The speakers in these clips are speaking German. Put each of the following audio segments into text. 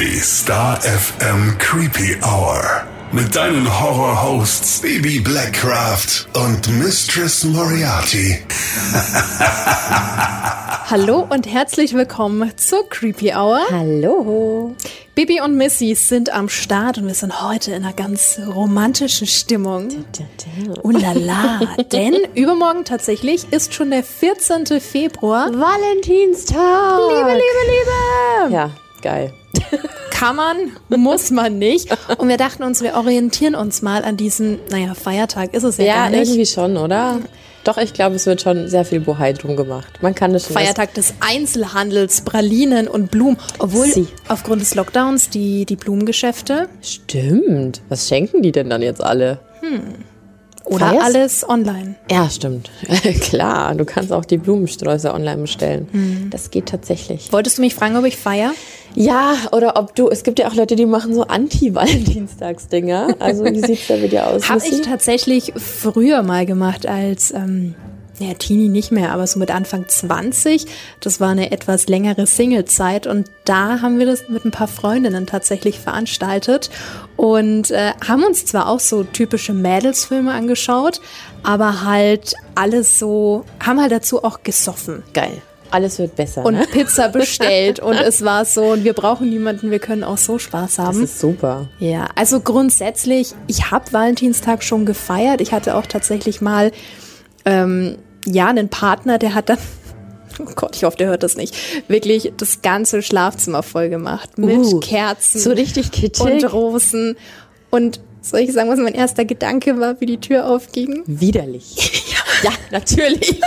Die Star FM Creepy Hour. Mit deinen Horror-Hosts Bibi Blackcraft und Mistress Moriarty. Hallo und herzlich willkommen zur Creepy Hour. Hallo. Bibi und Missy sind am Start und wir sind heute in einer ganz romantischen Stimmung. Ulala, denn übermorgen tatsächlich ist schon der 14. Februar. Valentinstag. Liebe, Liebe, Liebe. Ja, geil. Kann man, muss man nicht. Und wir dachten uns, wir orientieren uns mal an diesen, naja, Feiertag ist es ja gar nicht. Ja, irgendwie schon, oder? Doch, ich glaube, es wird schon sehr viel Bohai drum gemacht. Man kann das schon. Feiertag des Einzelhandels, Pralinen und Blumen. Obwohl aufgrund des Lockdowns die Blumengeschäfte. Stimmt. Was schenken die denn dann jetzt alle? Oder alles online. Ja, stimmt. Klar, du kannst auch die Blumensträuße online bestellen. Das geht tatsächlich. Wolltest du mich fragen, ob ich feiere? Ja, oder ob du, es gibt ja auch Leute, die machen so Anti-Valentinstags-Dinger. Also wie sieht's da wieder aus? Habe ich tatsächlich früher mal gemacht als, ja, Teenie nicht mehr, aber so mit Anfang 20. Das war eine etwas längere Single-Zeit und da haben wir das mit ein paar Freundinnen tatsächlich veranstaltet und haben uns zwar auch so typische Mädelsfilme angeschaut, aber halt alles so, haben halt dazu auch gesoffen. Geil. Alles wird besser. Und ne? Pizza bestellt und es war so, und wir brauchen niemanden, wir können auch so Spaß haben. Das ist super. Ja, also grundsätzlich, ich habe Valentinstag schon gefeiert. Ich hatte auch tatsächlich mal einen Partner, der hat dann, oh Gott, ich hoffe, der hört das nicht, wirklich das ganze Schlafzimmer voll gemacht mit Kerzen so richtig kitschig und Rosen. Und soll ich sagen, was mein erster Gedanke war, wie die Tür aufging? Widerlich. Ja, natürlich.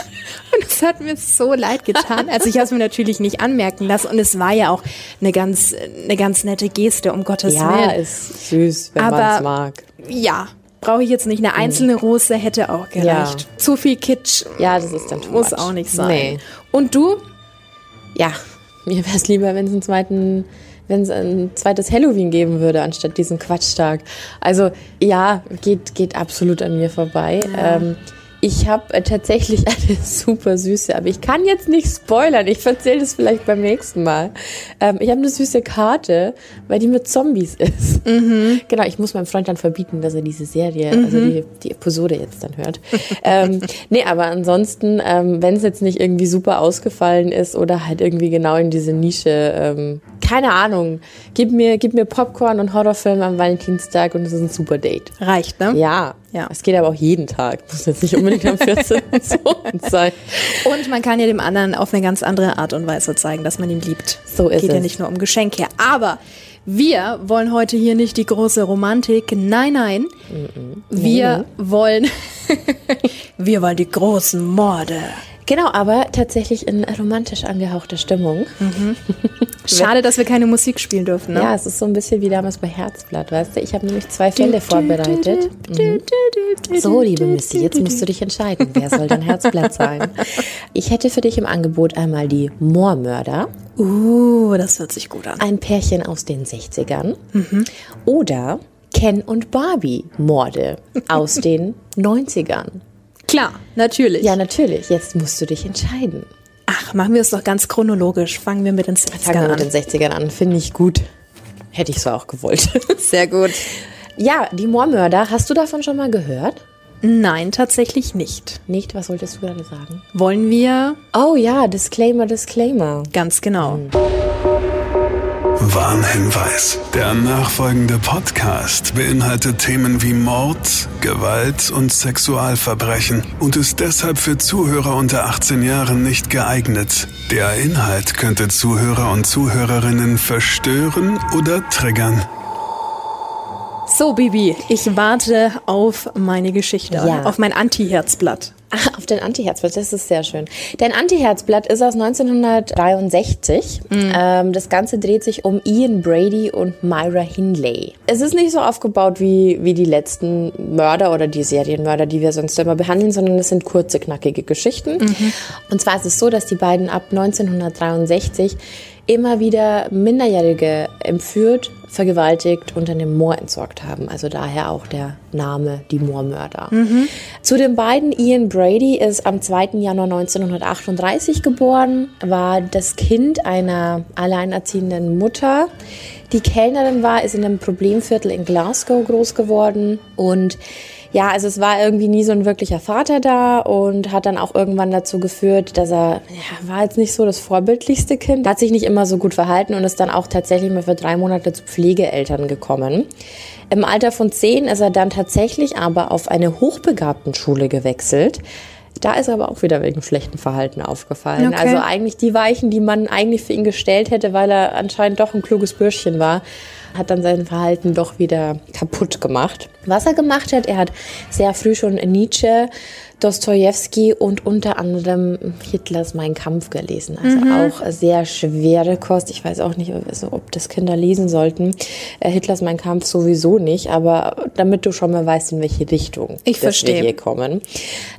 Und das hat mir so leid getan. Also ich habe es mir natürlich nicht anmerken lassen. Und es war ja auch eine ganz nette Geste, um Gottes Willen. Ja, ist süß, wenn man es mag. Ja. Brauche ich jetzt nicht. Eine einzelne Rose hätte auch gereicht. Ja. Zu viel Kitsch das ist dann muss auch nicht sein. Nee. Und du? Ja, mir wäre es lieber, wenn es ein zweites Halloween geben würde, anstatt diesen Quatschtag. Also ja, geht absolut an mir vorbei. Ja. Ich habe tatsächlich eine super süße, aber ich kann jetzt nicht spoilern. Ich erzähle das vielleicht beim nächsten Mal. Ich habe eine süße Karte, weil die mit Zombies ist. Mhm. Genau, ich muss meinem Freund dann verbieten, dass er diese Serie, also die Episode jetzt dann hört. Aber ansonsten, wenn es jetzt nicht irgendwie super ausgefallen ist oder halt irgendwie genau in diese Nische, keine Ahnung, gib mir Popcorn und Horrorfilm am Valentinstag und es ist ein super Date. Reicht, ne? Ja, es geht aber auch jeden Tag. Muss jetzt nicht unbedingt am 14. sein. Und man kann ja dem anderen auf eine ganz andere Art und Weise zeigen, dass man ihn liebt. So ist es. Geht ja nicht nur um Geschenke. Aber wir wollen heute hier nicht die große Romantik. Nein. Wir wollen die großen Morde. Genau, aber tatsächlich in romantisch angehauchter Stimmung. Mhm. Schade, dass wir keine Musik spielen dürfen, ne? Ja, es ist so ein bisschen wie damals bei Herzblatt, weißt du? Ich habe nämlich zwei Fälle vorbereitet. So, liebe Missy, jetzt musst du dich entscheiden. Wer soll dein Herzblatt sein? Ich hätte für dich im Angebot einmal die Moormörder. Das hört sich gut an. Ein Pärchen aus den 60ern. Mhm. Oder Ken und Barbie Morde aus den 90ern. Klar, natürlich. Ja, natürlich. Jetzt musst du dich entscheiden. Ach, machen wir es doch ganz chronologisch. Fangen wir mit den 60ern an. Finde ich gut. Hätte ich so auch gewollt. Sehr gut. Ja, die Moormörder. Hast du davon schon mal gehört? Nein, tatsächlich nicht. Nicht? Was wolltest du gerade sagen? Wollen wir? Oh ja, Disclaimer. Ganz genau. Warnhinweis. Der nachfolgende Podcast beinhaltet Themen wie Mord, Gewalt und Sexualverbrechen und ist deshalb für Zuhörer unter 18 Jahren nicht geeignet. Der Inhalt könnte Zuhörer und Zuhörerinnen verstören oder triggern. So, Bibi, ich warte auf meine Geschichte, auf mein Anti-Herzblatt. Ah, auf dein Anti-Herzblatt, das ist sehr schön. Dein Anti-Herzblatt ist aus 1963. Das Ganze dreht sich um Ian Brady und Myra Hindley. Es ist nicht so aufgebaut wie die letzten Mörder oder die Serienmörder, die wir sonst immer behandeln, sondern es sind kurze, knackige Geschichten. Mhm. Und zwar ist es so, dass die beiden ab 1963 immer wieder Minderjährige entführt, vergewaltigt und an dem Moor entsorgt haben. Also daher auch der Name, die Moormörder. Mhm. Zu den beiden, Ian Brady ist am 2. Januar 1938 geboren, war das Kind einer alleinerziehenden Mutter, die Kellnerin war, ist in einem Problemviertel in Glasgow groß geworden und ja, also es war irgendwie nie so ein wirklicher Vater da und hat dann auch irgendwann dazu geführt, dass er, ja, war jetzt nicht so das vorbildlichste Kind, hat sich nicht immer so gut verhalten und ist dann auch tatsächlich mal für 3 Monate zu Pflegeeltern gekommen. Im Alter von 10 ist er dann tatsächlich aber auf eine Hochbegabtenschule gewechselt. Da ist er aber auch wieder wegen schlechtem Verhalten aufgefallen. Okay. Also eigentlich die Weichen, die man eigentlich für ihn gestellt hätte, weil er anscheinend doch ein kluges Bürschchen war, hat dann sein Verhalten doch wieder kaputt gemacht. Was er gemacht hat, er hat sehr früh schon Nietzsche, Dostoyevsky und unter anderem Hitlers Mein Kampf gelesen. Also auch sehr schwere Kost. Ich weiß auch nicht, ob das Kinder lesen sollten. Hitlers Mein Kampf sowieso nicht, aber damit du schon mal weißt, in welche Richtung wir hier kommen.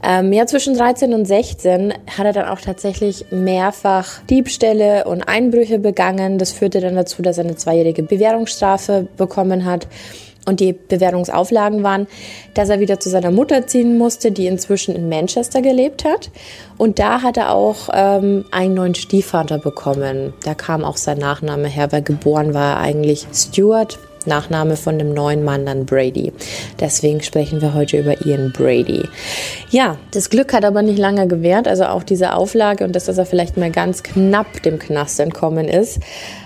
Ja, zwischen 13 und 16 hat er dann auch tatsächlich mehrfach Diebstähle und Einbrüche begangen. Das führte dann dazu, dass er eine 2-jährige Bewährungsstrafe bekommen hat. Und die Bewährungsauflagen waren, dass er wieder zu seiner Mutter ziehen musste, die inzwischen in Manchester gelebt hat. Und da hat er auch einen neuen Stiefvater bekommen. Da kam auch sein Nachname her, weil geboren war er eigentlich Stewart, Nachname von dem neuen Mann dann Brady. Deswegen sprechen wir heute über Ian Brady. Ja, das Glück hat aber nicht lange gewährt, also auch diese Auflage und dass er vielleicht mal ganz knapp dem Knast entkommen ist,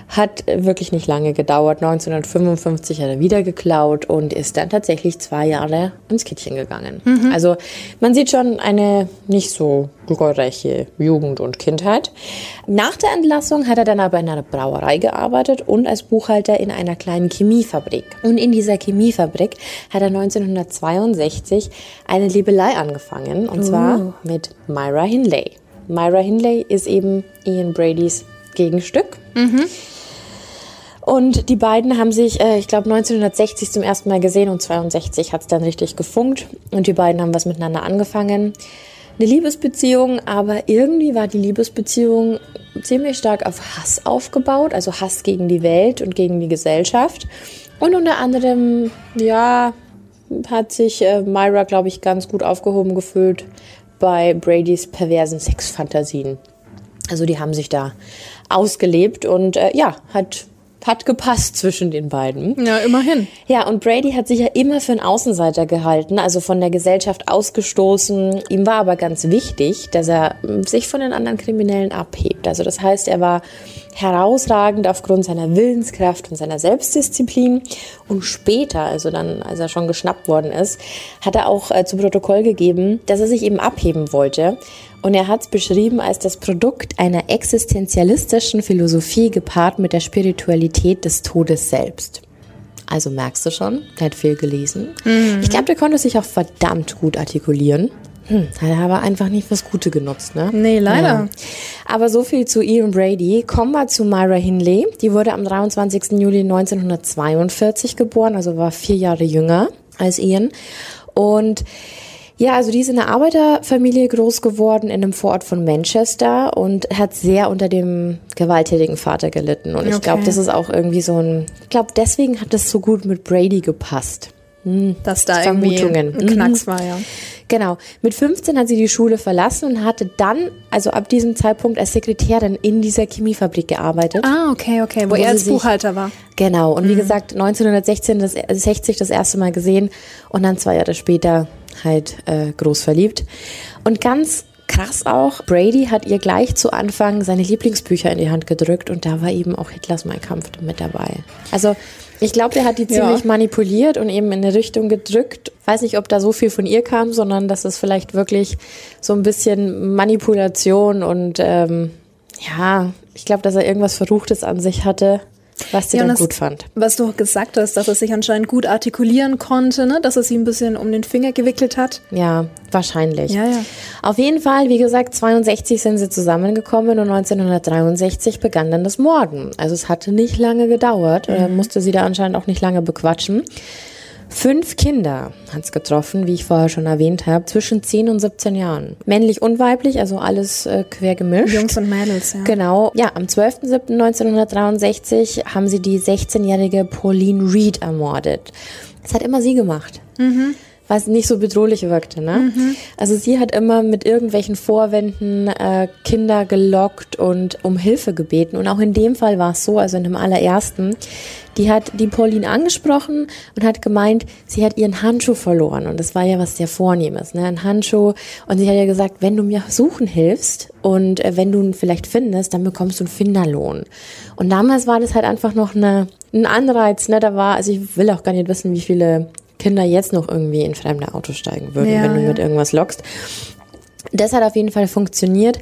hat wirklich nicht lange gedauert. 1955 hat er wieder geklaut und ist dann tatsächlich 2 Jahre ins Kittchen gegangen. Also man sieht schon eine nicht so glorreiche Jugend und Kindheit. Nach der Entlassung hat er dann aber in einer Brauerei gearbeitet und als Buchhalter in einer kleinen Chemiefabrik. Und in dieser Chemiefabrik hat er 1962 eine Liebelei angefangen und zwar mit Myra Hindley. Myra Hindley ist eben Ian Bradys Gegenstück. Und die beiden haben sich, ich glaube, 1960 zum ersten Mal gesehen und 1962 hat es dann richtig gefunkt. Und die beiden haben was miteinander angefangen. Eine Liebesbeziehung, aber irgendwie war die Liebesbeziehung ziemlich stark auf Hass aufgebaut. Also Hass gegen die Welt und gegen die Gesellschaft. Und unter anderem, ja, hat sich Myra, glaube ich, ganz gut aufgehoben gefühlt bei Bradys perversen Sexfantasien. Also die haben sich da ausgelebt und ja, hat gepasst zwischen den beiden. Ja, immerhin. Ja, und Brady hat sich ja immer für einen Außenseiter gehalten, also von der Gesellschaft ausgestoßen. Ihm war aber ganz wichtig, dass er sich von den anderen Kriminellen abhebt. Also das heißt, er war herausragend aufgrund seiner Willenskraft und seiner Selbstdisziplin. Und später, also dann, als er schon geschnappt worden ist, hat er auch zu Protokoll gegeben, dass er sich eben abheben wollte. Und er hat es beschrieben als das Produkt einer existenzialistischen Philosophie gepaart mit der Spiritualität des Todes selbst. Also merkst du schon, der hat viel gelesen. Ich glaube, der konnte sich auch verdammt gut artikulieren. Hat er aber einfach nicht fürs Gute genutzt, ne? Nee, leider. Ja. Aber so viel zu Ian Brady. Kommen wir zu Myra Hindley. Die wurde am 23. Juli 1942 geboren, also war 4 Jahre jünger als Ian. Und ja, also die ist in einer Arbeiterfamilie groß geworden in einem Vorort von Manchester und hat sehr unter dem gewalttätigen Vater gelitten. Und ich glaube, das ist auch irgendwie so ein, ich glaube, deswegen hat das so gut mit Brady gepasst. Dass da Vermutungen. Irgendwie ein Knacks war, ja. Genau. Mit 15 hat sie die Schule verlassen und hatte dann, also ab diesem Zeitpunkt, als Sekretärin in dieser Chemiefabrik gearbeitet. Ah, okay, okay. Wo er als Buchhalter war. Genau. Und wie gesagt, 1960 das erste Mal gesehen und dann 2 Jahre später halt groß verliebt. Und ganz krass auch, Brady hat ihr gleich zu Anfang seine Lieblingsbücher in die Hand gedrückt und da war eben auch Hitlers Mein Kampf mit dabei. Also ich glaube, der hat die ziemlich manipuliert und eben in eine Richtung gedrückt. Weiß nicht, ob da so viel von ihr kam, sondern dass es vielleicht wirklich so ein bisschen Manipulation und ja, ich glaube, dass er irgendwas Verruchtes an sich hatte, was sie dann gut fand. Was du auch gesagt hast, dass er sich anscheinend gut artikulieren konnte, ne? Dass er sie ein bisschen um den Finger gewickelt hat. Ja, wahrscheinlich. Ja, ja. Auf jeden Fall, wie gesagt, 1962 sind sie zusammengekommen und 1963 begann dann das Morden. Also es hatte nicht lange gedauert, musste sie da anscheinend auch nicht lange bequatschen. 5 Kinder hat es getroffen, wie ich vorher schon erwähnt habe, zwischen 10 und 17 Jahren. Männlich und weiblich, also alles quer gemischt. Jungs und Mädels, ja. Genau. Ja, am 12.07.1963 haben sie die 16-jährige Pauline Reade ermordet. Das hat immer sie gemacht. was nicht so bedrohlich wirkte, ne? Mhm. Also sie hat immer mit irgendwelchen Vorwänden Kinder gelockt und um Hilfe gebeten. Und auch in dem Fall war es so, also in dem allerersten, die hat die Pauline angesprochen und hat gemeint, sie hat ihren Handschuh verloren. Und das war ja was sehr Vornehmes, ne? Ein Handschuh. Und sie hat ja gesagt, wenn du mir suchen hilfst und wenn du ihn vielleicht findest, dann bekommst du einen Finderlohn. Und damals war das halt einfach noch ein Anreiz, ne? Da war, also ich will auch gar nicht wissen, wie viele Kinder jetzt noch irgendwie in fremde Autos steigen würden, ja, wenn du mit irgendwas lockst. Das hat auf jeden Fall funktioniert.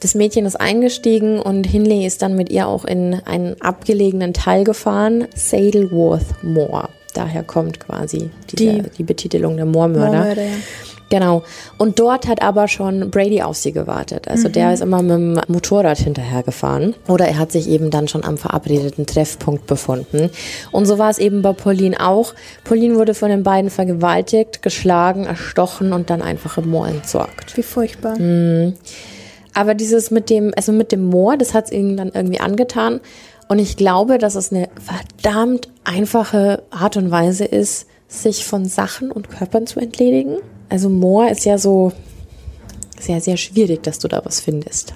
Das Mädchen ist eingestiegen und Hindley ist dann mit ihr auch in einen abgelegenen Teil gefahren, Saddleworth Moor. Daher kommt quasi die Betitelung der Moormörder. Ja. Genau. Und dort hat aber schon Brady auf sie gewartet. Also der ist immer mit dem Motorrad hinterhergefahren. Oder er hat sich eben dann schon am verabredeten Treffpunkt befunden. Und so war es eben bei Pauline auch. Pauline wurde von den beiden vergewaltigt, geschlagen, erstochen und dann einfach im Moor entsorgt. Wie furchtbar. Mhm. Aber dieses mit dem Moor, das hat es ihnen dann irgendwie angetan. Und ich glaube, dass es eine verdammt einfache Art und Weise ist, sich von Sachen und Körpern zu entledigen. Also Moor ist ja so sehr, sehr schwierig, dass du da was findest.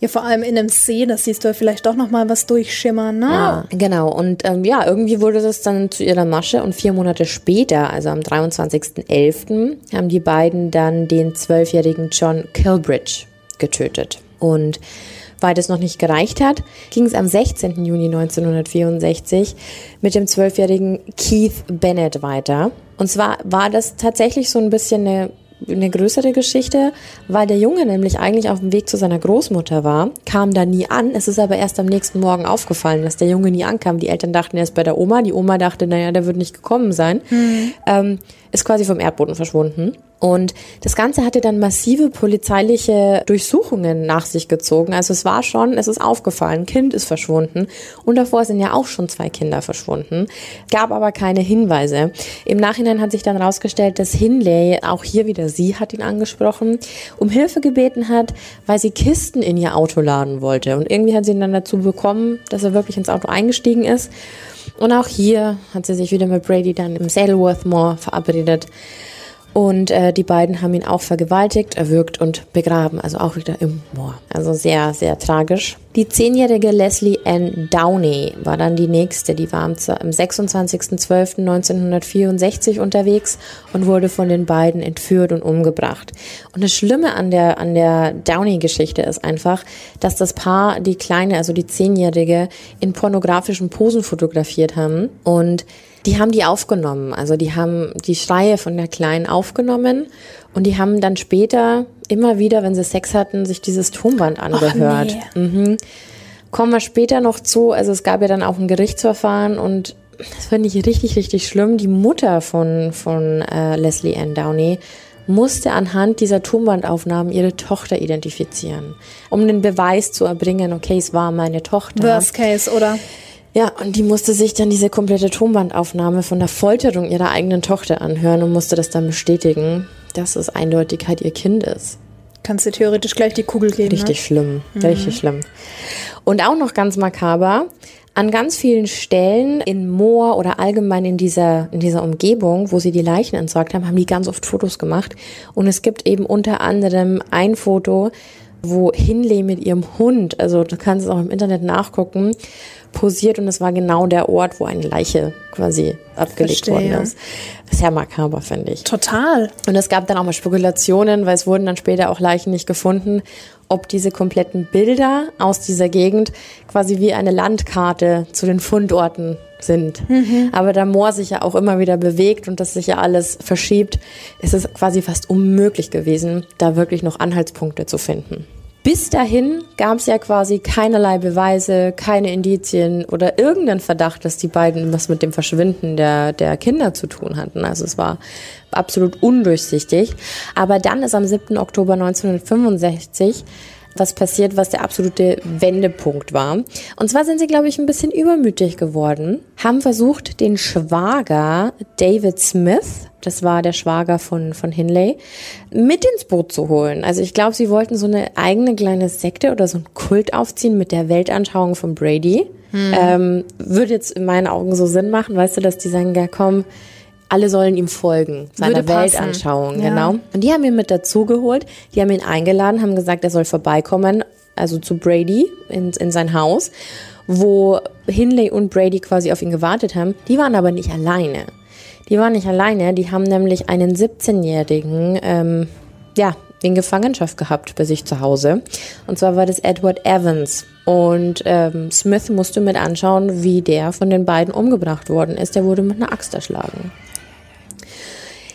Ja, vor allem in einem See, das siehst du ja vielleicht doch nochmal was durchschimmern, ne? Ja, genau. Und irgendwie wurde das dann zu ihrer Masche. Und 4 Monate später, also am 23.11., haben die beiden dann den 12-jährigen John Kilbridge getötet. Und weil das noch nicht gereicht hat, ging es am 16. Juni 1964 mit dem 12-jährigen Keith Bennett weiter. Und zwar war das tatsächlich so ein bisschen eine größere Geschichte, weil der Junge nämlich eigentlich auf dem Weg zu seiner Großmutter war, kam da nie an. Es ist aber erst am nächsten Morgen aufgefallen, dass der Junge nie ankam. Die Eltern dachten, er ist bei der Oma. Die Oma dachte, naja, der wird nicht gekommen sein. Ist quasi vom Erdboden verschwunden. Und das Ganze hatte dann massive polizeiliche Durchsuchungen nach sich gezogen. Also es ist aufgefallen, ein Kind ist verschwunden und davor sind ja auch schon 2 Kinder verschwunden, gab aber keine Hinweise. Im Nachhinein hat sich dann rausgestellt, dass Hindley, auch hier wieder sie hat ihn angesprochen, um Hilfe gebeten hat, weil sie Kisten in ihr Auto laden wollte. Und irgendwie hat sie ihn dann dazu bekommen, dass er wirklich ins Auto eingestiegen ist. Und auch hier hat sie sich wieder mit Brady dann im Saddleworth Moor verabredet. Und die beiden haben ihn auch vergewaltigt, erwürgt und begraben, also auch wieder im Moor. Also sehr, sehr tragisch. Die 10-jährige Leslie Ann Downey war dann die nächste. Die war am 26.12.1964 unterwegs und wurde von den beiden entführt und umgebracht. Und das Schlimme an der Downey-Geschichte ist einfach, dass das Paar die Kleine, also die 10-jährige, in pornografischen Posen fotografiert haben und die haben die aufgenommen, also die haben die Schreie von der Kleinen aufgenommen und die haben dann später immer wieder, wenn sie Sex hatten, sich dieses Tonband angehört. Och, nee. Mhm. Kommen wir später noch zu, also es gab ja dann auch ein Gerichtsverfahren und das finde ich richtig, richtig schlimm. Die Mutter von Leslie Ann Downey musste anhand dieser Tonbandaufnahmen ihre Tochter identifizieren, um den Beweis zu erbringen, okay, es war meine Tochter. Worst Case, oder? Ja, und die musste sich dann diese komplette Tonbandaufnahme von der Folterung ihrer eigenen Tochter anhören und musste das dann bestätigen, dass es eindeutig halt ihr Kind ist. Kannst du theoretisch gleich die Kugel geben, richtig, ne? Schlimm, richtig schlimm. Und auch noch ganz makaber, an ganz vielen Stellen in Moor oder allgemein in dieser Umgebung, wo sie die Leichen entsorgt haben, haben die ganz oft Fotos gemacht. Und es gibt eben unter anderem ein Foto, wo Hindley mit ihrem Hund, also du kannst es auch im Internet nachgucken, posiert und es war genau der Ort, wo eine Leiche quasi abgelegt worden ist. Sehr makaber, finde ich. Total. Und es gab dann auch mal Spekulationen, weil es wurden dann später auch Leichen nicht gefunden, ob diese kompletten Bilder aus dieser Gegend quasi wie eine Landkarte zu den Fundorten sind. Mhm. Aber da Moor sich ja auch immer wieder bewegt und das sich ja alles verschiebt, ist es quasi fast unmöglich gewesen, da wirklich noch Anhaltspunkte zu finden. Bis dahin gab es ja quasi keinerlei Beweise, keine Indizien oder irgendeinen Verdacht, dass die beiden was mit dem Verschwinden der Kinder zu tun hatten. Also es war absolut undurchsichtig. Aber dann ist am 7. Oktober 1965 was passiert, was der absolute Wendepunkt war. Und zwar sind sie, glaube ich, ein bisschen übermütig geworden, haben versucht, den Schwager David Smith, das war der Schwager von Hindley, mit ins Boot zu holen. Also ich glaube, sie wollten so eine eigene kleine Sekte oder so einen Kult aufziehen mit der Weltanschauung von Brady. Würde jetzt in meinen Augen so Sinn machen, weißt du, dass die sagen, ja komm, alle sollen ihm folgen, seiner Weltanschauung, ja. Genau. Und die haben ihn mit dazugeholt, die haben ihn eingeladen, haben gesagt, er soll vorbeikommen, also zu Brady in sein Haus, wo Hindley und Brady quasi auf ihn gewartet haben. Die waren aber nicht alleine. Die haben nämlich einen 17-Jährigen, in Gefangenschaft gehabt bei sich zu Hause. Und zwar war das Edward Evans. Und Smith musste mit anschauen, wie der von den beiden umgebracht worden ist. Der wurde mit einer Axt erschlagen.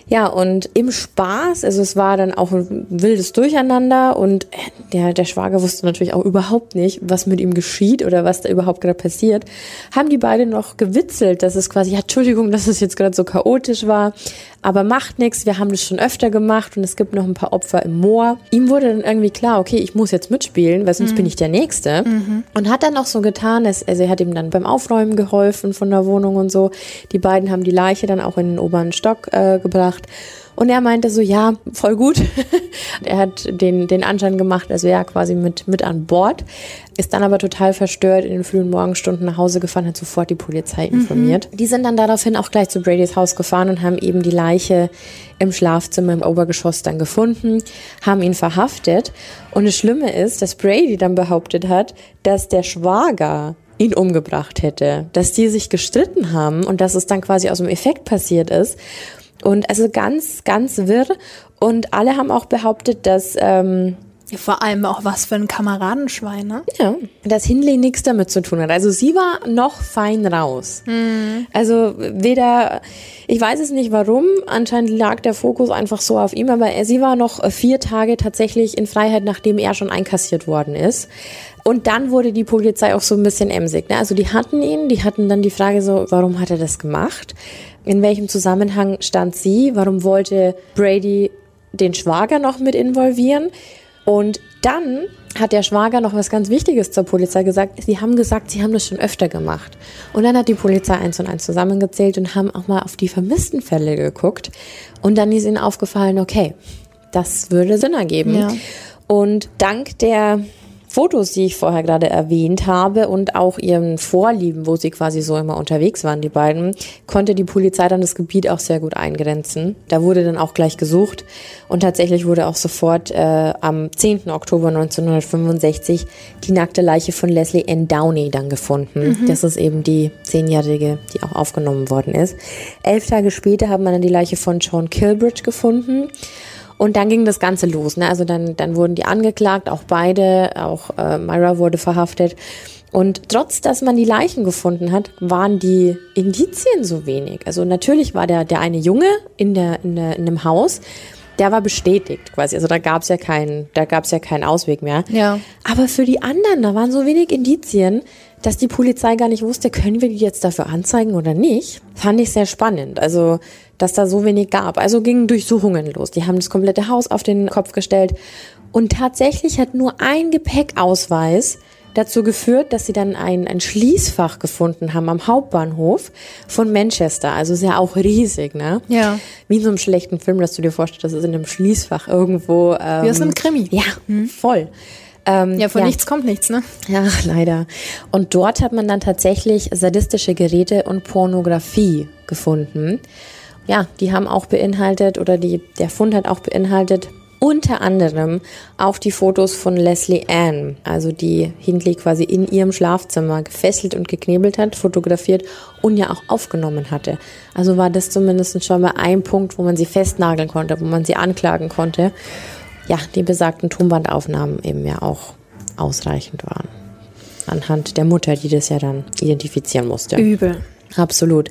Ja, und im Spaß, also es war dann auch ein wildes Durcheinander und der Schwager wusste natürlich auch überhaupt nicht, was mit ihm geschieht oder was da überhaupt gerade passiert, haben die beiden noch gewitzelt, dass es quasi, ja, Entschuldigung, dass es jetzt gerade so chaotisch war, aber macht nichts, wir haben das schon öfter gemacht und es gibt noch ein paar Opfer im Moor. Ihm wurde dann irgendwie klar, okay, ich muss jetzt mitspielen, weil sonst bin ich der Nächste. Mhm. Und hat dann auch so getan, er hat ihm dann beim Aufräumen geholfen von der Wohnung und so. Die beiden haben die Leiche dann auch in den oberen Stock gebracht. Und er meinte so, ja, voll gut. Er hat den Anschein gemacht, also ja, quasi mit an Bord. Ist dann aber total verstört in den frühen Morgenstunden nach Hause gefahren, hat sofort die Polizei informiert. Die sind dann daraufhin auch gleich zu Bradys Haus gefahren und haben eben die Leiche im Schlafzimmer im Obergeschoss dann gefunden, haben ihn verhaftet. Und das Schlimme ist, dass Brady dann behauptet hat, dass der Schwager ihn umgebracht hätte. Dass die sich gestritten haben und dass es dann quasi aus dem Effekt passiert ist. Und also ganz, ganz wirr. Und alle haben auch behauptet, dass... vor allem auch was für ein Kameradenschwein, ne? Ja, dass Hindley nichts damit zu tun hat. Also sie war noch fein raus. Mhm. Also weder, ich weiß es nicht warum, anscheinend lag der Fokus einfach so auf ihm, aber sie war noch 4 Tage tatsächlich in Freiheit, nachdem er schon einkassiert worden ist. Und dann wurde die Polizei auch so ein bisschen emsig, ne? Also die hatten dann die Frage so, warum hat er das gemacht? In welchem Zusammenhang stand sie? Warum wollte Brady den Schwager noch mit involvieren? Und dann hat der Schwager noch was ganz Wichtiges zur Polizei gesagt. Sie haben gesagt, sie haben das schon öfter gemacht. Und dann hat die Polizei 1 und 1 zusammengezählt und haben auch mal auf die vermissten Fälle geguckt. Und dann ist ihnen aufgefallen, okay, das würde Sinn ergeben. Ja. Und dank der Fotos, die ich vorher gerade erwähnt habe und auch ihren Vorlieben, wo sie quasi so immer unterwegs waren, die beiden, konnte die Polizei dann das Gebiet auch sehr gut eingrenzen. Da wurde dann auch gleich gesucht und tatsächlich wurde auch sofort am 10. Oktober 1965 die nackte Leiche von Leslie Ann Downey dann gefunden. Mhm. Das ist eben die 10-Jährige, die auch aufgenommen worden ist. 11 Tage später hat man dann die Leiche von Sean Kilbridge gefunden. Und dann ging das Ganze los, ne? Also dann wurden die angeklagt, auch beide, auch Myra wurde verhaftet. Und trotz, dass man die Leichen gefunden hat, waren die Indizien so wenig. Also natürlich war der eine Junge in einem Haus, der war bestätigt quasi. Also da gab's ja keinen Ausweg mehr. Ja. Aber für die anderen, da waren so wenig Indizien, dass die Polizei gar nicht wusste, können wir die jetzt dafür anzeigen oder nicht, fand ich sehr spannend. Also, dass da so wenig gab. Also gingen Durchsuchungen los. Die haben das komplette Haus auf den Kopf gestellt. Und tatsächlich hat nur ein Gepäckausweis dazu geführt, dass sie dann ein Schließfach gefunden haben am Hauptbahnhof von Manchester. Also ist ja auch riesig, ne? Ja. Wie in so einem schlechten Film, dass du dir vorstellst, das ist in einem Schließfach irgendwo. Wie aus einem Krimi. Ja, voll. Nichts kommt nichts, ne? Ja, leider. Und dort hat man dann tatsächlich sadistische Geräte und Pornografie gefunden. Ja, die haben auch beinhaltet oder der Fund hat auch beinhaltet unter anderem auch die Fotos von Leslie Ann, also die Hindley quasi in ihrem Schlafzimmer gefesselt und geknebelt hat, fotografiert und ja auch aufgenommen hatte. Also war das zumindest schon mal ein Punkt, wo man sie festnageln konnte, wo man sie anklagen konnte. Ja, die besagten Tonbandaufnahmen eben ja auch ausreichend waren. Anhand der Mutter, die das ja dann identifizieren musste. Übel. Absolut.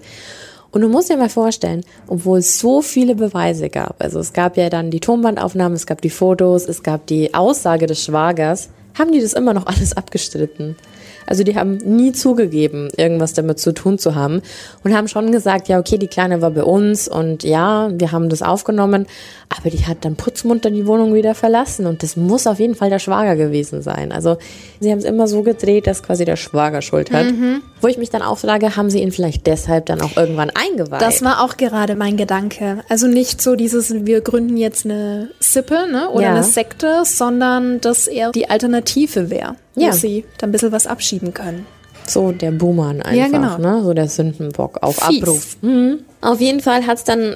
Und du musst dir mal vorstellen, obwohl es so viele Beweise gab, also es gab ja dann die Tonbandaufnahmen, es gab die Fotos, es gab die Aussage des Schwagers, haben die das immer noch alles abgestritten. Also die haben nie zugegeben, irgendwas damit zu tun zu haben und haben schon gesagt, ja okay, die Kleine war bei uns und ja, wir haben das aufgenommen, aber die hat dann putzmunter die Wohnung wieder verlassen und das muss auf jeden Fall der Schwager gewesen sein. Also sie haben es immer so gedreht, dass quasi der Schwager Schuld hat. Mhm. Wo ich mich dann auch frage, haben sie ihn vielleicht deshalb dann auch irgendwann eingeweiht? Das war auch gerade mein Gedanke. Also nicht so dieses, wir gründen jetzt eine Sippe, ne, oder eine Sekte, sondern dass eher die Alternative wäre. Ja. Wo sie dann ein bisschen was abschieben können. So der Buhmann einfach, ja, genau. Ne? So der Sündenbock auf Abruf. Mhm. Auf jeden Fall hat es dann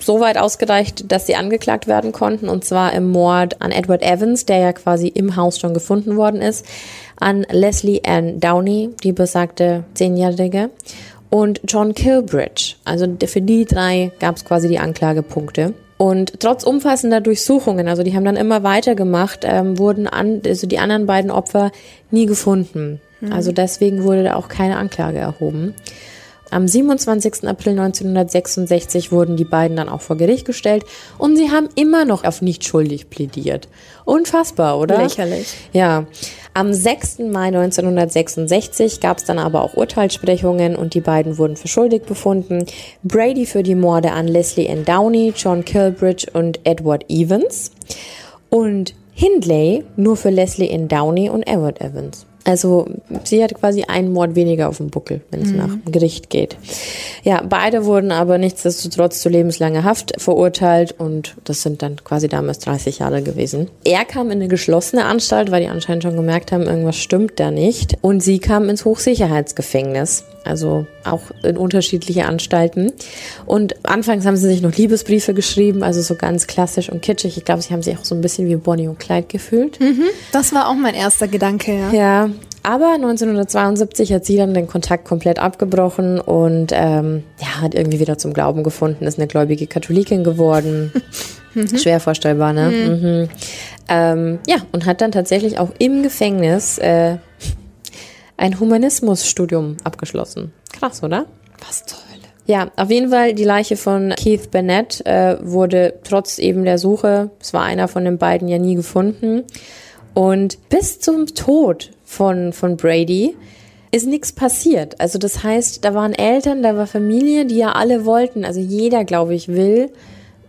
so weit ausgereicht, dass sie angeklagt werden konnten, und zwar im Mord an Edward Evans, der ja quasi im Haus schon gefunden worden ist, an Leslie Ann Downey, die besagte 10-Jährige, und John Kilbridge. Also für die drei gab es quasi die Anklagepunkte. Und trotz umfassender Durchsuchungen, also die haben dann immer weitergemacht, wurden die anderen beiden Opfer nie gefunden. Mhm. Also deswegen wurde da auch keine Anklage erhoben. Am 27. April 1966 wurden die beiden dann auch vor Gericht gestellt und sie haben immer noch auf nicht schuldig plädiert. Unfassbar, oder? Lächerlich. Ja. Am 6. Mai 1966 gab es dann aber auch Urteilssprechungen und die beiden wurden für schuldig befunden. Brady für die Morde an Leslie Ann Downey, John Kilbridge und Edward Evans. Und Hindley nur für Leslie Ann Downey und Edward Evans. Also sie hat quasi einen Mord weniger auf dem Buckel, wenn es nach dem Gericht geht. Ja, beide wurden aber nichtsdestotrotz zu lebenslanger Haft verurteilt und das sind dann quasi damals 30 Jahre gewesen. Er kam in eine geschlossene Anstalt, weil die anscheinend schon gemerkt haben, irgendwas stimmt da nicht. Und sie kam ins Hochsicherheitsgefängnis, also auch in unterschiedliche Anstalten. Und anfangs haben sie sich noch Liebesbriefe geschrieben, also so ganz klassisch und kitschig. Ich glaube, sie haben sich auch so ein bisschen wie Bonnie und Clyde gefühlt. Mhm, das war auch mein erster Gedanke, ja. Ja. Aber 1972 hat sie dann den Kontakt komplett abgebrochen und hat irgendwie wieder zum Glauben gefunden, ist eine gläubige Katholikin geworden. Schwer vorstellbar, ne? Mhm. Und hat dann tatsächlich auch im Gefängnis ein Humanismusstudium abgeschlossen. Krass, oder? Was toll. Ja, auf jeden Fall, die Leiche von Keith Bennett wurde trotz eben der Suche, es war einer von den beiden, ja nie gefunden. Und bis zum Tod von Brady ist nichts passiert. Also das heißt, da waren Eltern, da war Familie, die ja alle wollten. Also jeder, glaube ich, will,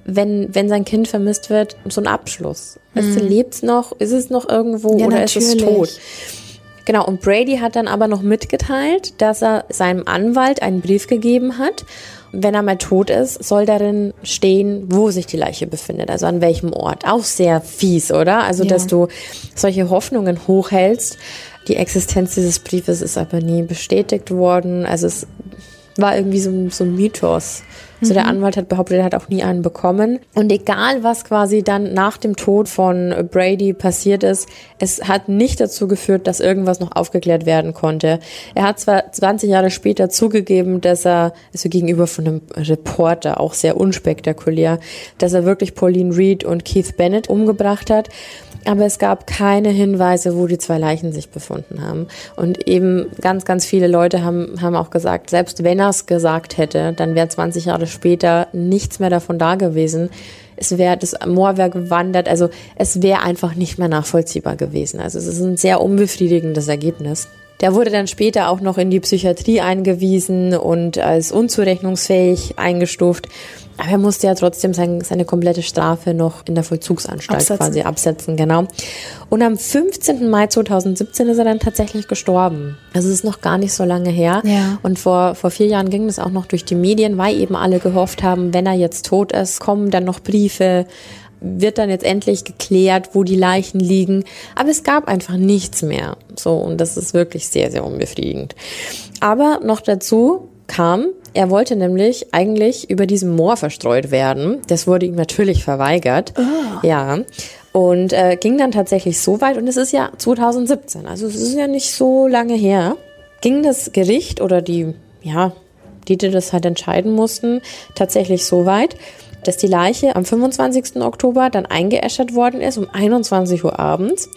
wenn sein Kind vermisst wird, so einen Abschluss. Weißt du, lebt's noch? Ist es noch irgendwo oder natürlich. Ist es tot? Genau, und Brady hat dann aber noch mitgeteilt, dass er seinem Anwalt einen Brief gegeben hat. Wenn er mal tot ist, soll darin stehen, wo sich die Leiche befindet, also an welchem Ort. Auch sehr fies, oder? Also, dass du solche Hoffnungen hochhältst. Die Existenz dieses Briefes ist aber nie bestätigt worden. Also, es war irgendwie so ein Mythos. Also der Anwalt hat behauptet, er hat auch nie einen bekommen. Und egal, was quasi dann nach dem Tod von Brady passiert ist, es hat nicht dazu geführt, dass irgendwas noch aufgeklärt werden konnte. Er hat zwar 20 Jahre später zugegeben, dass er, also gegenüber von einem Reporter, auch sehr unspektakulär, dass er wirklich Pauline Reade und Keith Bennett umgebracht hat. Aber es gab keine Hinweise, wo die zwei Leichen sich befunden haben. Und eben ganz, ganz viele Leute haben auch gesagt, selbst wenn er es gesagt hätte, dann wäre 20 Jahre später nichts mehr davon da gewesen. Das Moor wäre gewandert, also es wäre einfach nicht mehr nachvollziehbar gewesen. Also es ist ein sehr unbefriedigendes Ergebnis. Der wurde dann später auch noch in die Psychiatrie eingewiesen und als unzurechnungsfähig eingestuft. Aber er musste ja trotzdem seine komplette Strafe noch in der Vollzugsanstalt quasi absetzen, genau. Und am 15. Mai 2017 ist er dann tatsächlich gestorben. Also es ist noch gar nicht so lange her. Ja. Und vor 4 Jahren ging das auch noch durch die Medien, weil eben alle gehofft haben, wenn er jetzt tot ist, kommen dann noch Briefe, wird dann jetzt endlich geklärt, wo die Leichen liegen. Aber es gab einfach nichts mehr. So, und das ist wirklich sehr, sehr unbefriedigend. Aber noch dazu kam, er wollte nämlich eigentlich über diesem Moor verstreut werden. Das wurde ihm natürlich verweigert. Oh. Ja. Und ging dann tatsächlich so weit, und es ist ja 2017, also es ist ja nicht so lange her, ging das Gericht oder die das halt entscheiden mussten, tatsächlich so weit, dass die Leiche am 25. Oktober dann eingeäschert worden ist, um 21 Uhr abends.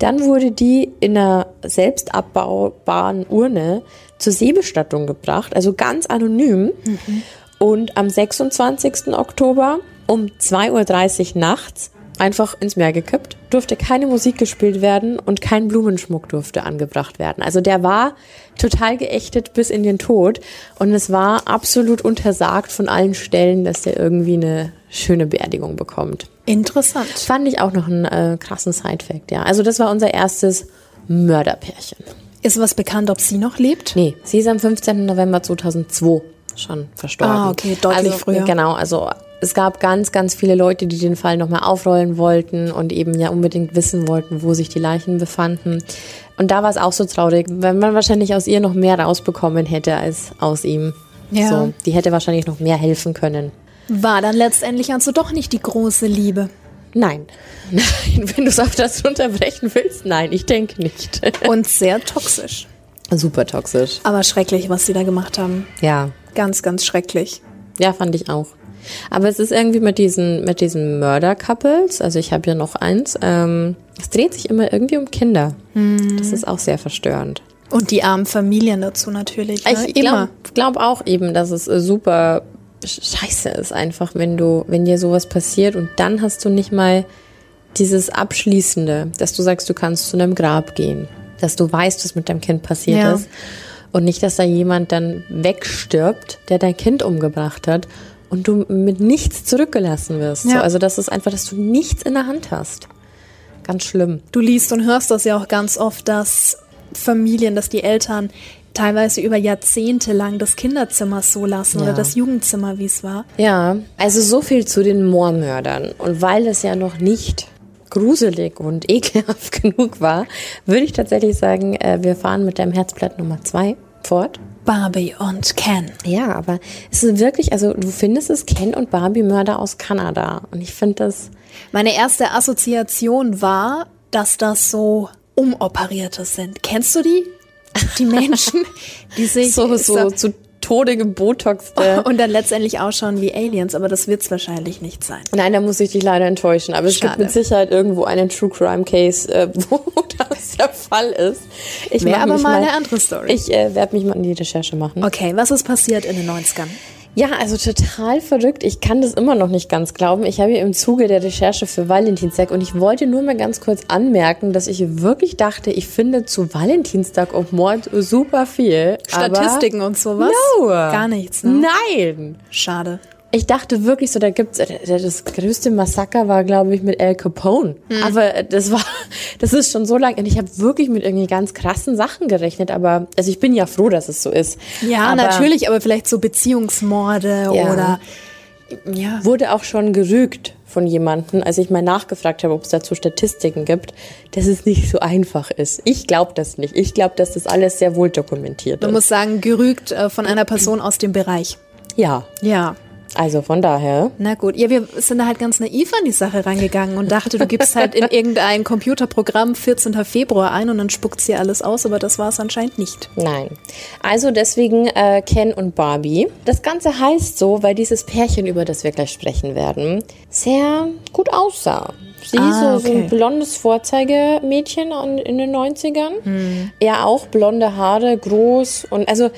Dann wurde die in einer selbst abbaubaren Urne zur Seebestattung gebracht, also ganz anonym. Mhm. Und am 26. Oktober um 2.30 Uhr nachts einfach ins Meer gekippt, durfte keine Musik gespielt werden und kein Blumenschmuck durfte angebracht werden. Also der war total geächtet bis in den Tod und es war absolut untersagt von allen Stellen, dass der irgendwie eine schöne Beerdigung bekommt. Interessant. Fand ich auch noch einen krassen Sidefact, ja. Also das war unser erstes Mörderpärchen. Ist was bekannt, ob sie noch lebt? Nee, sie ist am 15. November 2002 schon verstorben. Ah, okay, deutlich früher. Genau, also es gab ganz, ganz viele Leute, die den Fall nochmal aufrollen wollten und eben ja unbedingt wissen wollten, wo sich die Leichen befanden. Und da war es auch so traurig, weil man wahrscheinlich aus ihr noch mehr rausbekommen hätte als aus ihm. Ja. So, die hätte wahrscheinlich noch mehr helfen können. War dann letztendlich also doch nicht die große Liebe. Nein. Nein, wenn du es auf das unterbrechen willst, nein, ich denke nicht. Und sehr toxisch. Super toxisch. Aber schrecklich, was sie da gemacht haben. Ja. Ganz, ganz schrecklich. Ja, fand ich auch. Aber es ist irgendwie mit diesen Mörder-Couples, also ich habe ja noch eins, es dreht sich immer irgendwie um Kinder. Mhm. Das ist auch sehr verstörend. Und die armen Familien dazu natürlich. Ne? Ich glaub auch eben, dass es super scheiße ist einfach, wenn dir sowas passiert und dann hast du nicht mal dieses Abschließende, dass du sagst, du kannst zu einem Grab gehen, dass du weißt, was mit deinem Kind passiert ja. ist und nicht, dass da jemand dann wegstirbt, der dein Kind umgebracht hat und du mit nichts zurückgelassen wirst. Ja. So, also das ist einfach, dass du nichts in der Hand hast. Ganz schlimm. Du liest und hörst das ja auch ganz oft, dass Familien, dass die Eltern teilweise über Jahrzehnte lang das Kinderzimmer so lassen ja. oder das Jugendzimmer, wie es war. Ja, also so viel zu den Moormördern. Und weil das ja noch nicht gruselig und ekelhaft genug war, würde ich tatsächlich sagen, wir fahren mit deinem Herzblatt Nummer 2 fort. Barbie und Ken. Ja, aber es ist wirklich, also du findest es Ken und Barbie-Mörder aus Kanada. Und ich finde das... Meine erste Assoziation war, dass das so Umoperierte sind. Kennst du die? Die Menschen, die sich so zu Tode gebotoxte. Und dann letztendlich ausschauen wie Aliens, aber das wird es wahrscheinlich nicht sein. Nein, da muss ich dich leider enttäuschen. Aber Schade. Es gibt mit Sicherheit irgendwo einen True Crime Case, wo das der Fall ist. Ich Wäre aber mal eine andere Story. Ich werde mich mal in die Recherche machen. Okay, was ist passiert in den 90ern? Ja, also total verrückt. Ich kann das immer noch nicht ganz glauben. Ich habe hier im Zuge der Recherche für Valentinstag und ich wollte nur mal ganz kurz anmerken, dass ich wirklich dachte, ich finde zu Valentinstag und Mord super viel. Statistiken und sowas? No. Gar nichts, ne? Nein! Schade. Ich dachte wirklich so, da gibt's das größte Massaker war, glaube ich, mit Al Capone. Mhm. Aber das ist schon so lang. Und ich habe wirklich mit irgendwie ganz krassen Sachen gerechnet. Aber also ich bin ja froh, dass es so ist. Ja, aber, natürlich. Aber vielleicht so Beziehungsmorde ja. oder ja. Wurde auch schon gerügt von jemandem, als ich mal nachgefragt habe, ob es dazu Statistiken gibt, dass es nicht so einfach ist. Ich glaube das nicht. Ich glaube, dass das alles sehr wohl dokumentiert ist. Man muss sagen, gerügt von einer Person aus dem Bereich. Ja. Ja. Also von daher. Na gut, ja, wir sind da halt ganz naiv an die Sache rangegangen und dachte, du gibst halt in irgendein Computerprogramm 14. Februar ein und dann spuckt's hier alles aus, aber das war es anscheinend nicht. Nein. Also deswegen Ken und Barbie. Das Ganze heißt so, weil dieses Pärchen, über das wir gleich sprechen werden, sehr gut aussah. Sie okay. so ein blondes Vorzeigemädchen in den 90ern. Hm. Er auch blonde Haare, groß und also...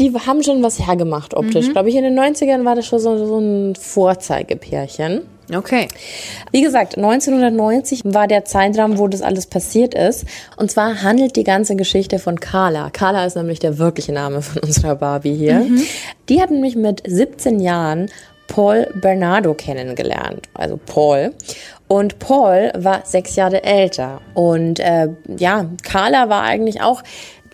Die haben schon was hergemacht optisch. Mhm. Glaube ich, in den 90ern war das schon so ein Vorzeigepärchen. Okay. Wie gesagt, 1990 war der Zeitraum, wo das alles passiert ist. Und zwar handelt die ganze Geschichte von Carla. Carla ist nämlich der wirkliche Name von unserer Barbie hier. Mhm. Die hat nämlich mit 17 Jahren Paul Bernardo kennengelernt, also Paul. Und Paul war 6 Jahre älter. Und ja, Carla war eigentlich auch...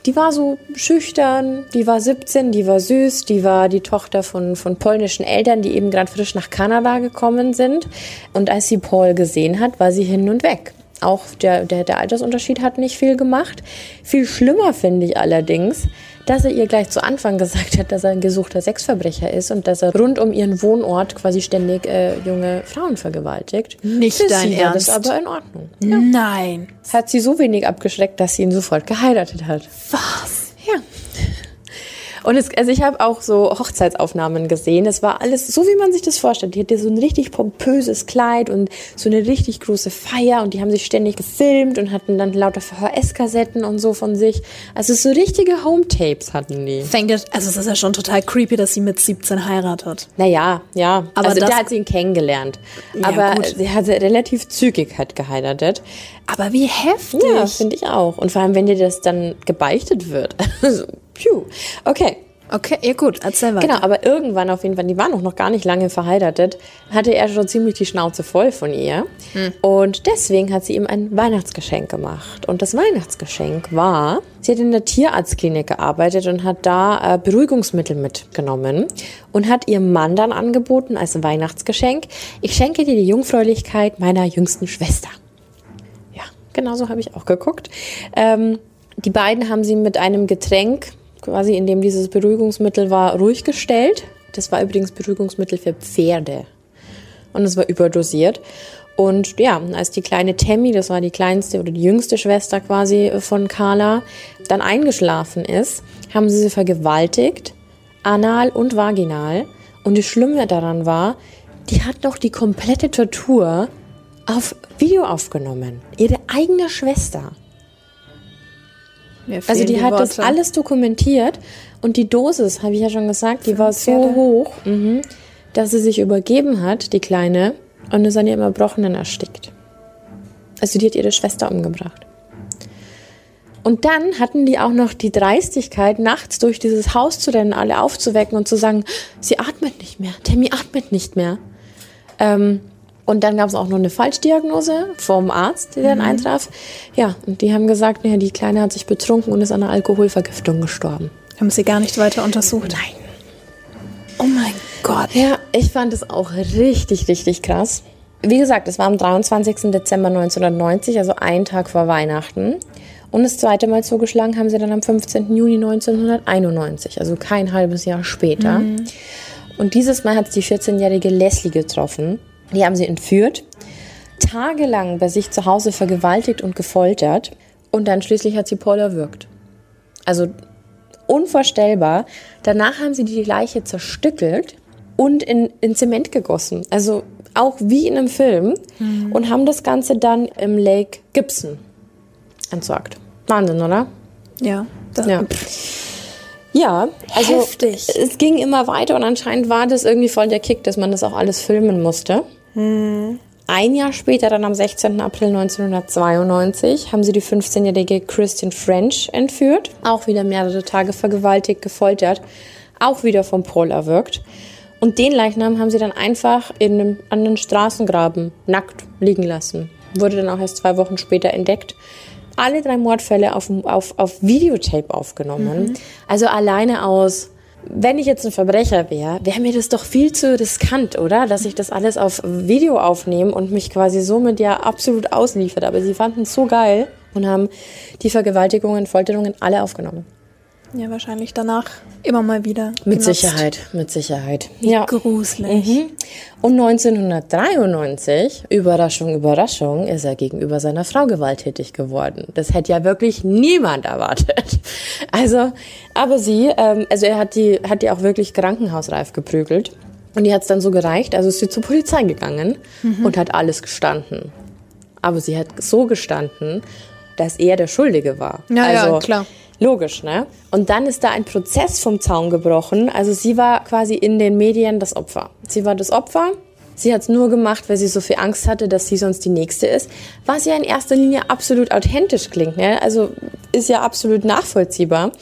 Die war so schüchtern, die war 17, die war süß, die war die Tochter von polnischen Eltern, die eben gerade frisch nach Kanada gekommen sind. Und als sie Paul gesehen hat, war sie hin und weg. Auch der Altersunterschied hat nicht viel gemacht. Viel schlimmer finde ich allerdings, dass er ihr gleich zu Anfang gesagt hat, dass er ein gesuchter Sexverbrecher ist und dass er rund um ihren Wohnort quasi ständig junge Frauen vergewaltigt. Nicht dein Ernst. Das aber in Ordnung. Ja. Nein. Hat sie so wenig abgeschreckt, dass sie ihn sofort geheiratet hat. Was? Ja. Und also ich habe auch so Hochzeitsaufnahmen gesehen. Es war alles so, wie man sich das vorstellt. Die hatte so ein richtig pompöses Kleid und so eine richtig große Feier. Und die haben sich ständig gefilmt und hatten dann lauter VHS-Kassetten und so von sich. Also so richtige Home-Tapes hatten die. Also es ist ja schon total creepy, dass sie mit 17 heiratet. Naja, ja. Aber also da hat sie ihn kennengelernt. Ja, aber gut. Sie hat relativ zügig halt geheiratet. Aber wie heftig. Ja, finde ich auch. Und vor allem, wenn dir das dann gebeichtet wird. Okay. Okay, ja gut, erzähl weiter. Genau, aber irgendwann auf jeden Fall, die waren auch noch gar nicht lange verheiratet, hatte er schon ziemlich die Schnauze voll von ihr. Hm. Und deswegen hat sie ihm ein Weihnachtsgeschenk gemacht. Und das Weihnachtsgeschenk war, sie hat in der Tierarztklinik gearbeitet und hat da Beruhigungsmittel mitgenommen und hat ihrem Mann dann angeboten als Weihnachtsgeschenk, ich schenke dir die Jungfräulichkeit meiner jüngsten Schwester. Ja, genau so habe ich auch geguckt. Die beiden haben sie mit einem Getränk quasi in dem dieses Beruhigungsmittel war, ruhig gestellt. Das war übrigens Beruhigungsmittel für Pferde. Und es war überdosiert. Und ja, als die kleine Tammy, das war die kleinste oder die jüngste Schwester quasi von Carla, dann eingeschlafen ist, haben sie vergewaltigt, anal und vaginal. Und das Schlimme daran war, die hat noch die komplette Tortur auf Video aufgenommen. Ihre eigene Schwester. Also die hat das alles dokumentiert und die Dosis, habe ich ja schon gesagt, die war so hoch, dass sie sich übergeben hat, die Kleine, und ist an ihrem Erbrochenen erstickt. Also die hat ihre Schwester umgebracht. Und dann hatten die auch noch die Dreistigkeit, nachts durch dieses Haus zu rennen, alle aufzuwecken und zu sagen, sie atmet nicht mehr, Tammy atmet nicht mehr. Und dann gab es auch noch eine Falschdiagnose vom Arzt, die dann eintraf. Ja, und die haben gesagt, naja, die Kleine hat sich betrunken und ist an einer Alkoholvergiftung gestorben. Haben sie gar nicht weiter untersucht? Nein. Oh mein Gott. Ja, ich fand es auch richtig, richtig krass. Wie gesagt, es war am 23. Dezember 1990, also ein Tag vor Weihnachten. Und das zweite Mal zugeschlagen haben sie dann am 15. Juni 1991, also kein halbes Jahr später. Und dieses Mal hat es die 14-jährige Leslie getroffen. Die haben sie entführt, tagelang bei sich zu Hause vergewaltigt und gefoltert. Und dann schließlich hat sie Paul erwürgt. Also unvorstellbar. Danach haben sie die Leiche zerstückelt und in Zement gegossen. Also auch wie in einem Film. Und haben das Ganze dann im Lake Gibson entsorgt. Wahnsinn, oder? Ja. Ja, also heftig. Es ging immer weiter und anscheinend war das irgendwie voll der Kick, dass man das auch alles filmen musste. Ein Jahr später, dann am 16. April 1992, haben sie die 15-jährige Christine French entführt. Auch wieder mehrere Tage vergewaltigt, gefoltert, auch wieder vom Paul erwürgt. Und den Leichnam haben sie dann einfach an den Straßengraben nackt liegen lassen. Wurde dann auch erst 2 Wochen später entdeckt. Alle 3 Mordfälle auf Videotape aufgenommen. Also alleine aus, wenn ich jetzt ein Verbrecher wäre, wäre mir das doch viel zu riskant, oder? Dass ich das alles auf Video aufnehme und mich quasi somit ja absolut ausliefert. Aber sie fanden es so geil und haben die Vergewaltigungen, Folterungen alle aufgenommen. Ja, wahrscheinlich danach immer mal wieder genutzt. Mit Sicherheit. Ja. Gruselig. Und 1993, Überraschung, Überraschung, ist er gegenüber seiner Frau gewalttätig geworden. Das hätte ja wirklich niemand erwartet. Also, aber sie, er hat die auch wirklich krankenhausreif geprügelt. Und die hat es dann so gereicht, also ist sie zur Polizei gegangen und hat alles gestanden. Aber sie hat so gestanden, dass er der Schuldige war. Ja, also, ja, klar. Logisch, ne? Und dann ist da ein Prozess vom Zaun gebrochen. Also sie war quasi in den Medien das Opfer. Sie war das Opfer. Sie hat es nur gemacht, weil sie so viel Angst hatte, dass sie sonst die Nächste ist. Was ja in erster Linie absolut authentisch klingt, ne? Also ist ja absolut nachvollziehbar.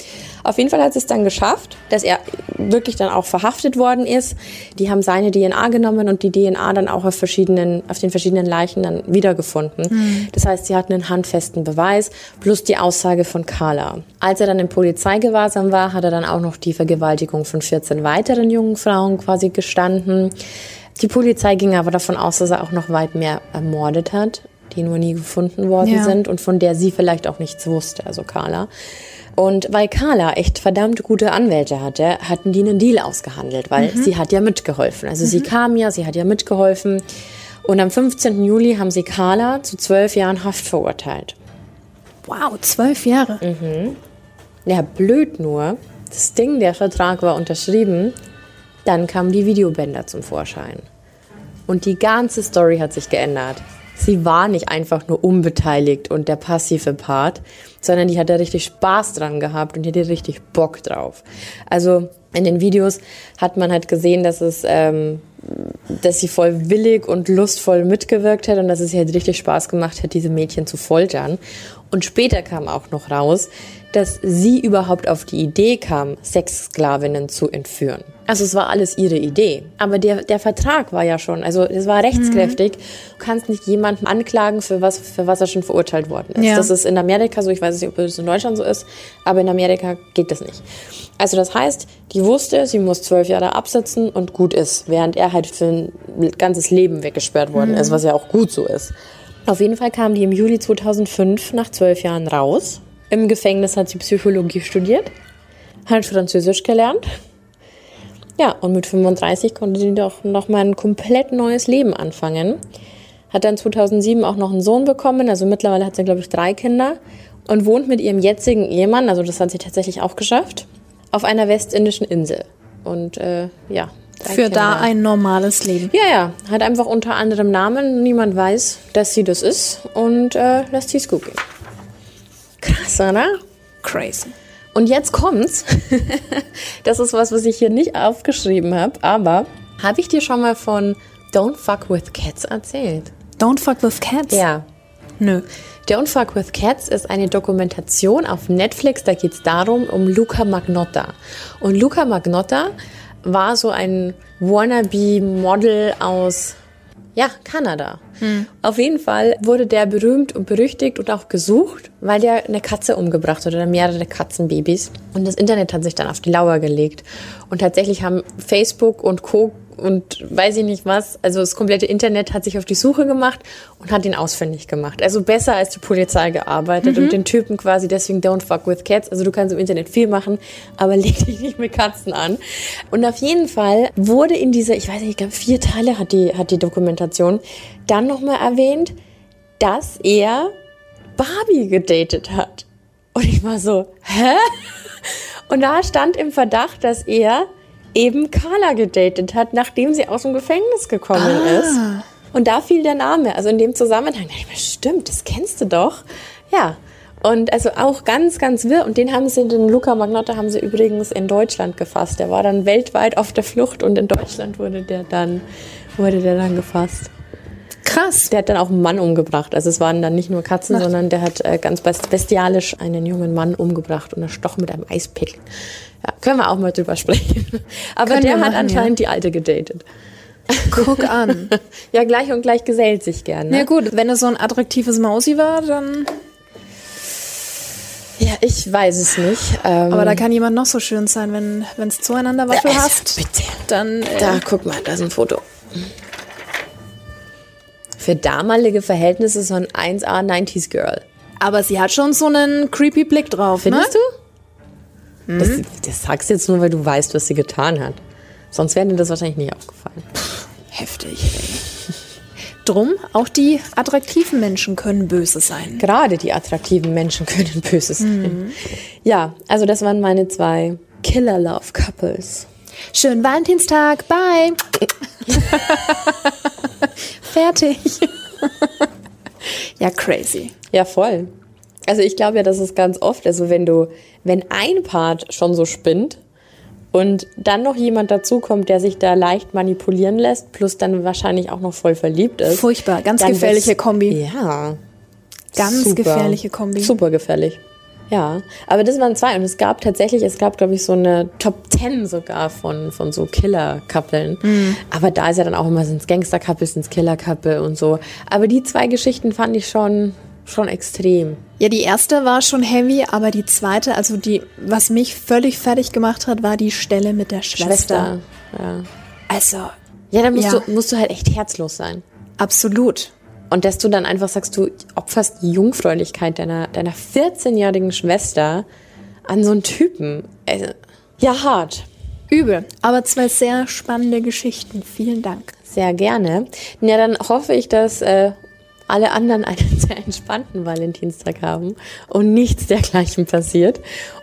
Auf jeden Fall hat sie es dann geschafft, dass er wirklich dann auch verhaftet worden ist. Die haben seine DNA genommen und die DNA dann auch auf den verschiedenen Leichen dann wiedergefunden. Das heißt, sie hatten einen handfesten Beweis plus die Aussage von Carla. Als er dann im Polizeigewahrsam war, hat er dann auch noch die Vergewaltigung von 14 weiteren jungen Frauen quasi gestanden. Die Polizei ging aber davon aus, dass er auch noch weit mehr ermordet hat, die nur nie gefunden worden sind und von der sie vielleicht auch nichts wusste, also Carla. Und weil Carla echt verdammt gute Anwälte hatte, hatten die einen Deal ausgehandelt, weil sie hat ja mitgeholfen. Also sie kam ja, sie hat ja mitgeholfen. Und am 15. Juli haben sie Carla zu 12 Jahren Haft verurteilt. Wow, 12 Jahre? Ja, blöd nur. Das Ding, der Vertrag war unterschrieben. Dann kamen die Videobänder zum Vorschein. Und die ganze Story hat sich geändert. Sie war nicht einfach nur unbeteiligt und der passive Part, sondern die hat da richtig Spaß dran gehabt und die hatte richtig Bock drauf. Also in den Videos hat man halt gesehen, dass sie voll willig und lustvoll mitgewirkt hat und dass es ihr halt richtig Spaß gemacht hat, diese Mädchen zu foltern. Und später kam auch noch raus, dass sie überhaupt auf die Idee kam, Sexsklavinnen zu entführen. Also es war alles ihre Idee. Aber der Vertrag war ja schon, also es war rechtskräftig. Du kannst nicht jemanden anklagen, für was er schon verurteilt worden ist. Ja. Das ist in Amerika so, ich weiß nicht, ob es in Deutschland so ist, aber in Amerika geht das nicht. Also das heißt, die wusste, sie muss 12 Jahre absitzen und gut ist, während er halt für ein ganzes Leben weggesperrt worden ist, was ja auch gut so ist. Auf jeden Fall kam die im Juli 2005 nach 12 Jahren raus. Im Gefängnis hat sie Psychologie studiert, hat Französisch gelernt. Ja, und mit 35 konnte sie doch nochmal ein komplett neues Leben anfangen. Hat dann 2007 auch noch einen Sohn bekommen, also mittlerweile hat sie, glaube ich, 3 Kinder und wohnt mit ihrem jetzigen Ehemann, also das hat sie tatsächlich auch geschafft, auf einer westindischen Insel. Und ja. Für da ein normales Leben. Ja, ja. Hat einfach unter anderem Namen. Niemand weiß, dass sie das ist. Und lässt sie es googeln. Krass, oder? Crazy. Und jetzt kommt's. Das ist was ich hier nicht aufgeschrieben habe. Aber habe ich dir schon mal von Don't Fuck With Cats erzählt? Don't Fuck With Cats? Ja. Nö. Don't Fuck With Cats ist eine Dokumentation auf Netflix. Da geht's darum, um Luca Magnotta. Und Luca Magnotta war so ein Wannabe-Model aus, ja, Kanada. Auf jeden Fall wurde der berühmt und berüchtigt und auch gesucht, weil der eine Katze umgebracht hat oder mehrere Katzenbabys. Und das Internet hat sich dann auf die Lauer gelegt. Und tatsächlich haben Facebook und Co. und weiß ich nicht was, also das komplette Internet hat sich auf die Suche gemacht und hat ihn ausfindig gemacht. Also besser als die Polizei gearbeitet und den Typen quasi, deswegen Don't Fuck With Cats. Also du kannst im Internet viel machen, aber leg dich nicht mit Katzen an. Und auf jeden Fall wurde in dieser, ich weiß nicht, 4 Teile hat die Dokumentation, dann nochmal erwähnt, dass er Barbie gedatet hat. Und ich war so, hä? Und da stand im Verdacht, dass er eben Carla gedatet hat, nachdem sie aus dem Gefängnis gekommen ist. Und da fiel der Name. Also in dem Zusammenhang dachte ich mir, stimmt, das kennst du doch. Ja, und also auch ganz, ganz wirr. Und den Luca Magnotta haben sie übrigens in Deutschland gefasst. Der war dann weltweit auf der Flucht und in Deutschland wurde der dann gefasst. Krass. Der hat dann auch einen Mann umgebracht. Also es waren dann nicht nur Katzen, sondern der hat ganz bestialisch einen jungen Mann umgebracht und erstochen mit einem Eispickel. Ja, können wir auch mal drüber sprechen. Aber können der hat machen, anscheinend die Alte gedatet. Guck an. Ja, gleich und gleich gesellt sich gern. Ne? Ja gut, wenn es so ein attraktives Mausi war, dann... Ja, ich weiß es nicht. Aber da kann jemand noch so schön sein, wenn es zueinander Waffel hast. Bitte. Dann, da, guck mal, da ist ein Foto. Für damalige Verhältnisse so ein 1A 90s Girl. Aber sie hat schon so einen creepy Blick drauf, findest du? Das sagst du jetzt nur, weil du weißt, was sie getan hat. Sonst wäre dir das wahrscheinlich nicht aufgefallen. Heftig, ey. Drum, auch die attraktiven Menschen können böse sein. Gerade die attraktiven Menschen können böse sein. Ja, also das waren meine 2 Killer-Love-Couples. Schönen Valentinstag, bye. Fertig. Ja, crazy. Ja, voll. Also ich glaube ja, das ist ganz oft, also wenn ein Part schon so spinnt und dann noch jemand dazukommt, der sich da leicht manipulieren lässt, plus dann wahrscheinlich auch noch voll verliebt ist. Furchtbar, ganz gefährliche Kombi. Ja. Ganz super. Gefährliche Kombi. Super gefährlich. Ja, aber das waren 2 und es gab glaube ich so eine Top 10 sogar von so Killer-Couplen. Aber da ist ja dann auch immer, sind es Gangster-Couple, sind es Killer-Couple und so. Aber die 2 Geschichten fand ich schon extrem. Ja, die erste war schon heavy, aber die zweite, also die, was mich völlig fertig gemacht hat, war die Stelle mit der Schwester. Ja. Also. Ja, da musst du halt echt herzlos sein. Absolut. Und dass du dann einfach sagst, du opferst die Jungfräulichkeit deiner 14-jährigen Schwester an so einen Typen. Ja, hart. Übel. Aber 2 sehr spannende Geschichten. Vielen Dank. Sehr gerne. Ja, dann hoffe ich, dass alle anderen einen sehr entspannten Valentinstag haben und nichts dergleichen passiert.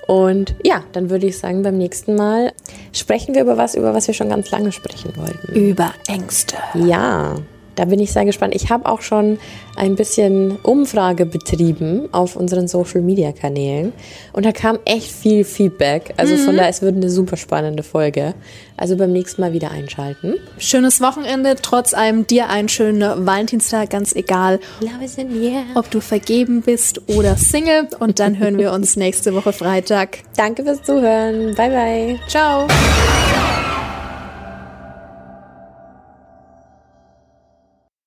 Und ja, dann würde ich sagen, beim nächsten Mal sprechen wir über was wir schon ganz lange sprechen wollten. Über Ängste. Ja. Da bin ich sehr gespannt. Ich habe auch schon ein bisschen Umfrage betrieben auf unseren Social-Media-Kanälen. Und da kam echt viel Feedback. Also von daher, es wird eine super spannende Folge. Also beim nächsten Mal wieder einschalten. Schönes Wochenende. Trotz allem dir einen schönen Valentinstag. Ganz egal, ob du vergeben bist oder Single. Und dann hören wir uns nächste Woche Freitag. Danke fürs Zuhören. Bye, bye. Ciao.